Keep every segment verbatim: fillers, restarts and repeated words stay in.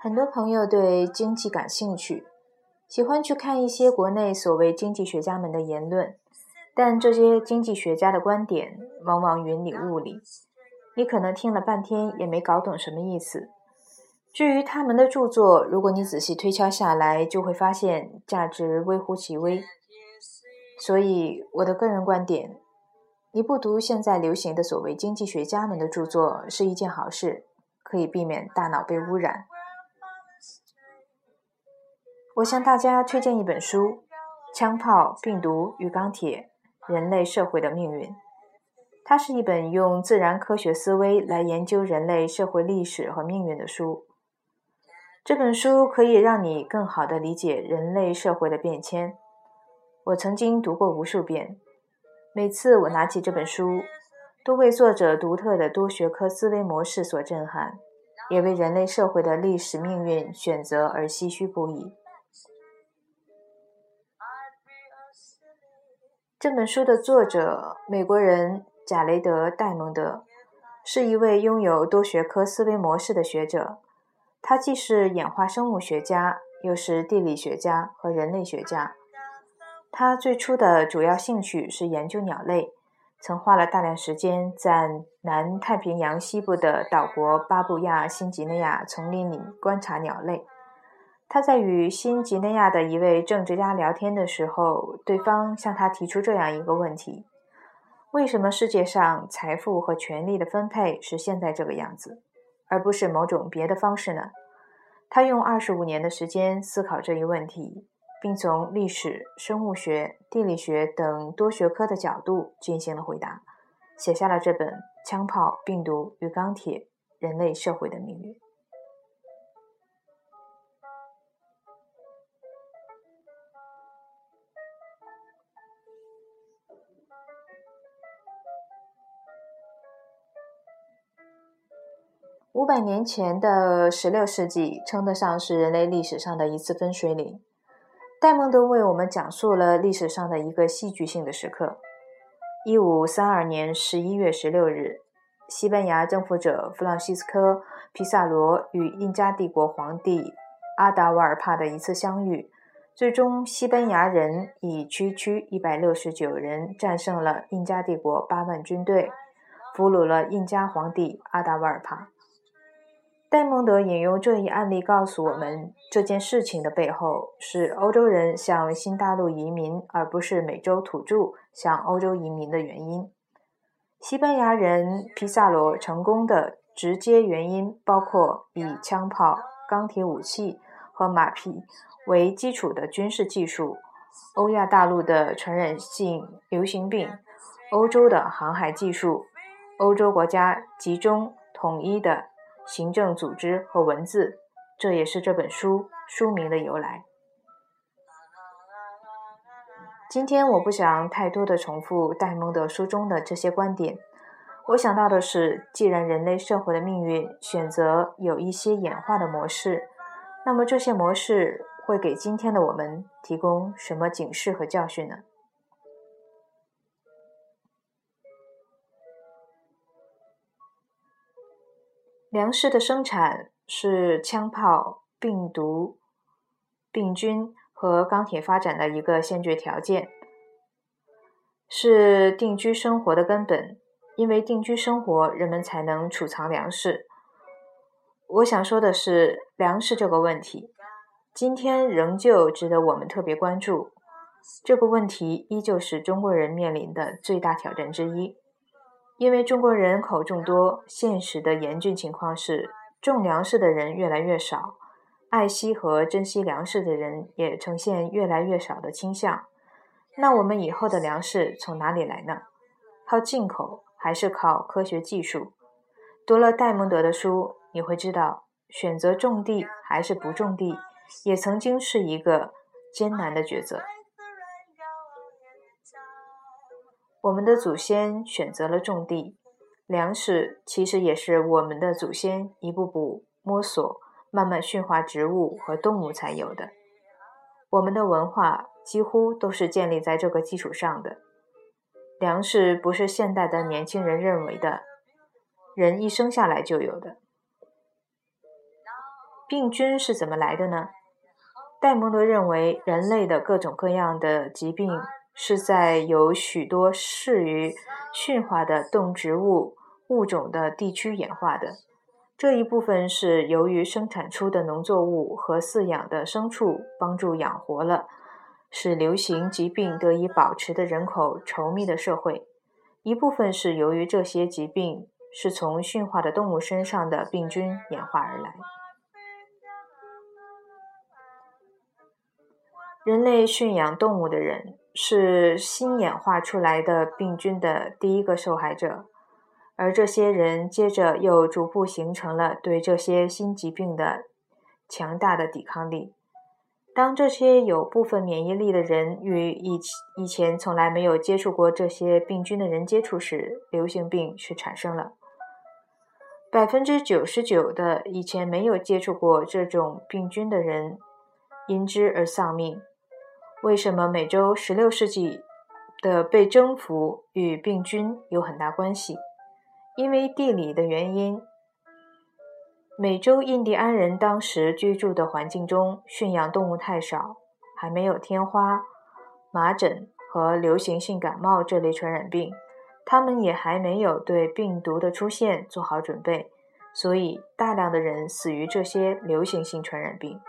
很多朋友对经济感兴趣，喜欢去看一些国内所谓经济学家们的言论，但这些经济学家的观点往往云里雾里，你可能听了半天也没搞懂什么意思。至于他们的著作，如果你仔细推敲下来，就会发现价值微乎其微。所以我的个人观点，你不读现在流行的所谓经济学家们的著作是一件好事，可以避免大脑被污染。我向大家推荐一本书，枪炮、病毒与钢铁，人类社会的命运。它是一本用自然科学思维来研究人类社会历史和命运的书。这本书可以让你更好地理解人类社会的变迁。我曾经读过无数遍，每次我拿起这本书，都为作者独特的多学科思维模式所震撼，也为人类社会的历史命运选择而唏嘘不已。这本书的作者，美国人贾雷德·戴蒙德，是一位拥有多学科思维模式的学者。他既是演化生物学家，又是地理学家和人类学家。他最初的主要兴趣是研究鸟类，曾花了大量时间在南太平洋西部的岛国巴布亚新几内亚丛林里观察鸟类。他在与新几内亚的一位政治家聊天的时候，对方向他提出这样一个问题：为什么世界上财富和权力的分配是现在这个样子，而不是某种别的方式呢？他用二十五年的时间思考这一问题，并从历史、生物学、地理学等多学科的角度进行了回答，写下了这本《枪炮、病毒与钢铁：人类社会的命运》。五百年前的十六世纪称得上是人类历史上的一次分水岭。戴蒙德为我们讲述了历史上的一个戏剧性的时刻。一五三二年十一月十六日，西班牙征服者弗朗西斯科·皮萨罗与印加帝国皇帝阿达瓦尔帕的一次相遇，最终西班牙人以区区一百六十九人战胜了印加帝国八万军队，俘虏了印加皇帝阿达瓦尔帕。戴蒙德引用这一案例告诉我们，这件事情的背后是欧洲人向新大陆移民，而不是美洲土著向欧洲移民的原因。西班牙人皮萨罗成功的直接原因包括以枪炮、钢铁武器和马匹为基础的军事技术、欧亚大陆的传染性流行病、欧洲的航海技术、欧洲国家集中统一的行政组织和文字，这也是这本书书名的由来。今天我不想太多的重复戴蒙德书中的这些观点，我想到的是，既然人类社会的命运选择有一些演化的模式，那么这些模式会给今天的我们提供什么警示和教训呢？粮食的生产是枪炮、病毒、病菌和钢铁发展的一个先决条件，是定居生活的根本，因为定居生活，人们才能储藏粮食。我想说的是，粮食这个问题，今天仍旧值得我们特别关注，这个问题依旧是中国人面临的最大挑战之一。因为中国人口众多，现实的严峻情况是，种粮食的人越来越少，爱惜和珍惜粮食的人也呈现越来越少的倾向。那我们以后的粮食从哪里来呢？靠进口还是靠科学技术？读了戴蒙德的书，你会知道，选择种地还是不种地，也曾经是一个艰难的抉择。我们的祖先选择了种地，粮食其实也是我们的祖先一步步摸索，慢慢驯化植物和动物才有的。我们的文化几乎都是建立在这个基础上的。粮食不是现代的年轻人认为的，人一生下来就有的。病菌是怎么来的呢？戴蒙德认为，人类的各种各样的疾病是在有许多适于驯化的动植物物种的地区演化的。这一部分是由于生产出的农作物和饲养的牲畜帮助养活了使流行疾病得以保持的人口稠密的社会，一部分是由于这些疾病是从驯化的动物身上的病菌演化而来。人类驯养动物的人是新演化出来的病菌的第一个受害者，而这些人接着又逐步形成了对这些新疾病的强大的抵抗力。当这些有部分免疫力的人与以前从来没有接触过这些病菌的人接触时，流行病是产生了。 百分之九十九 的以前没有接触过这种病菌的人因之而丧命。为什么美洲十六世纪的被征服与病菌有很大关系？因为地理的原因，美洲印第安人当时居住的环境中驯养动物太少，还没有天花、麻疹和流行性感冒这类传染病，他们也还没有对病毒的出现做好准备，所以大量的人死于这些流行性传染病。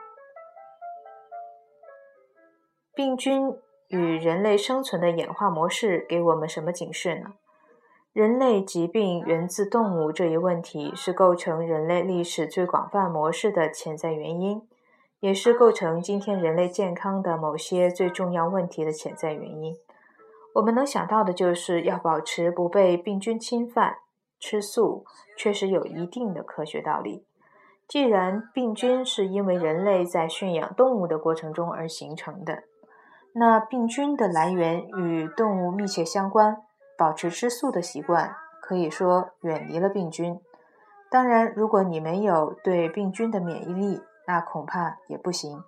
病菌与人类生存的演化模式给我们什么警示呢？人类疾病源自动物这一问题是构成人类历史最广泛模式的潜在原因，也是构成今天人类健康的某些最重要问题的潜在原因。我们能想到的就是要保持不被病菌侵犯，吃素确实有一定的科学道理。既然病菌是因为人类在驯养动物的过程中而形成的，那病菌的来源与动物密切相关，保持吃素的习惯可以说远离了病菌。当然，如果你没有对病菌的免疫力，那恐怕也不行。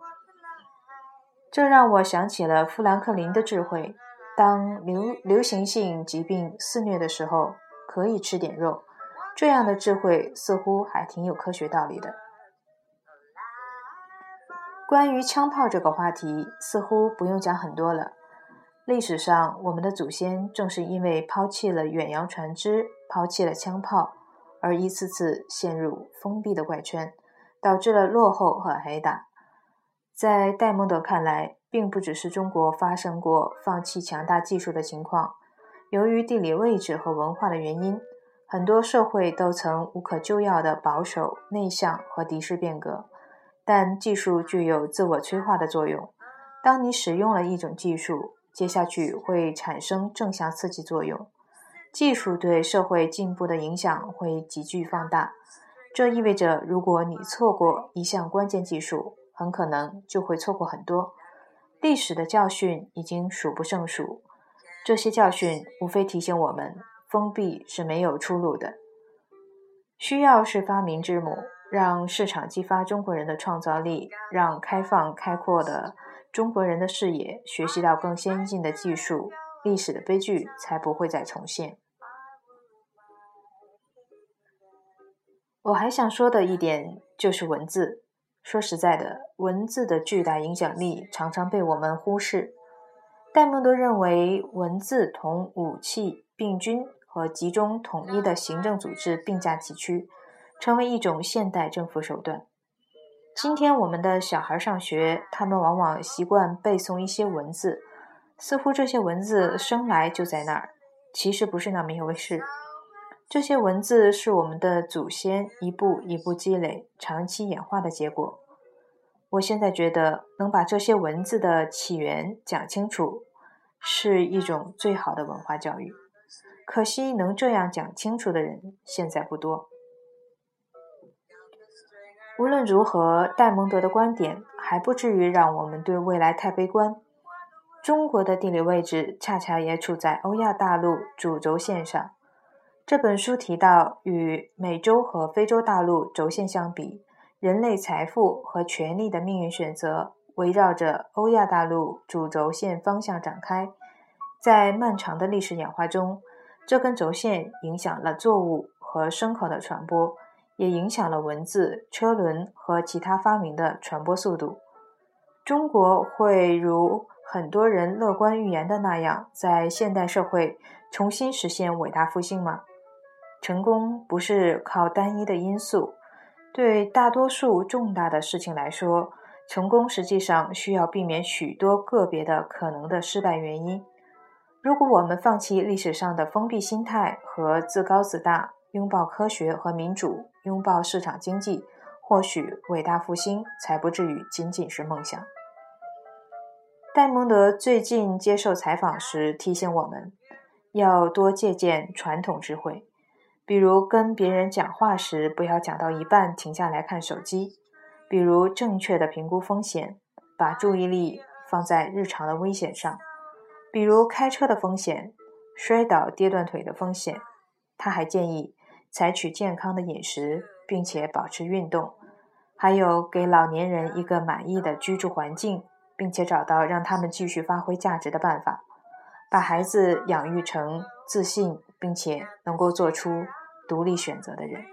这让我想起了富兰克林的智慧，当 流, 流行性疾病肆虐的时候可以吃点肉，这样的智慧似乎还挺有科学道理的。关于枪炮这个话题似乎不用讲很多了，历史上我们的祖先正是因为抛弃了远洋船只，抛弃了枪炮，而一次次陷入封闭的怪圈，导致了落后和挨打。在戴蒙德看来，并不只是中国发生过放弃强大技术的情况，由于地理位置和文化的原因，很多社会都曾无可救药的保守、内向和敌视变革。但技术具有自我催化的作用，当你使用了一种技术，接下去会产生正向刺激作用，技术对社会进步的影响会急剧放大。这意味着，如果你错过一项关键技术，很可能就会错过很多。历史的教训已经数不胜数，这些教训无非提醒我们，封闭是没有出路的。需要是发明之母，让市场激发中国人的创造力，让开放开阔的中国人的视野学习到更先进的技术，历史的悲剧才不会再重现。我还想说的一点就是文字。说实在的，文字的巨大影响力常常被我们忽视。戴蒙德认为，文字同武器、病菌和集中统一的行政组织并驾齐驱，成为一种现代政府手段。今天我们的小孩上学，他们往往习惯背诵一些文字，似乎这些文字生来就在那儿，其实不是那么一回事。这些文字是我们的祖先一步一步积累、长期演化的结果。我现在觉得，能把这些文字的起源讲清楚，是一种最好的文化教育。可惜能这样讲清楚的人，现在不多。无论如何，戴蒙德的观点还不至于让我们对未来太悲观。中国的地理位置恰恰也处在欧亚大陆主轴线上。这本书提到，与美洲和非洲大陆轴线相比，人类财富和权力的命运选择围绕着欧亚大陆主轴线方向展开。在漫长的历史演化中，这根轴线影响了作物和牲口的传播，也影响了文字、车轮和其他发明的传播速度。中国会如很多人乐观预言的那样，在现代社会重新实现伟大复兴吗？成功不是靠单一的因素，对大多数重大的事情来说，成功实际上需要避免许多个别的可能的失败原因。如果我们放弃历史上的封闭心态和自高自大，拥抱科学和民主，拥抱市场经济，或许伟大复兴才不至于仅仅是梦想。戴蒙德最近接受采访时提醒我们，要多借鉴传统智慧，比如跟别人讲话时不要讲到一半停下来看手机，比如正确的评估风险，把注意力放在日常的危险上，比如开车的风险，摔倒跌断腿的风险。他还建议采取健康的饮食，并且保持运动，还有给老年人一个满意的居住环境，并且找到让他们继续发挥价值的办法，把孩子养育成自信并且能够做出独立选择的人。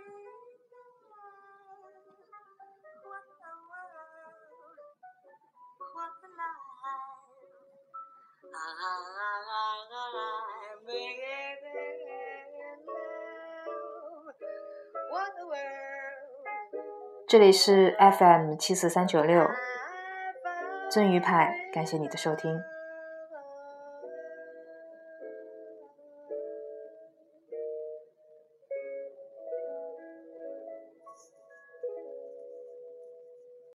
这里是 F M 七四三九六，鳟鱼派，感谢你的收听。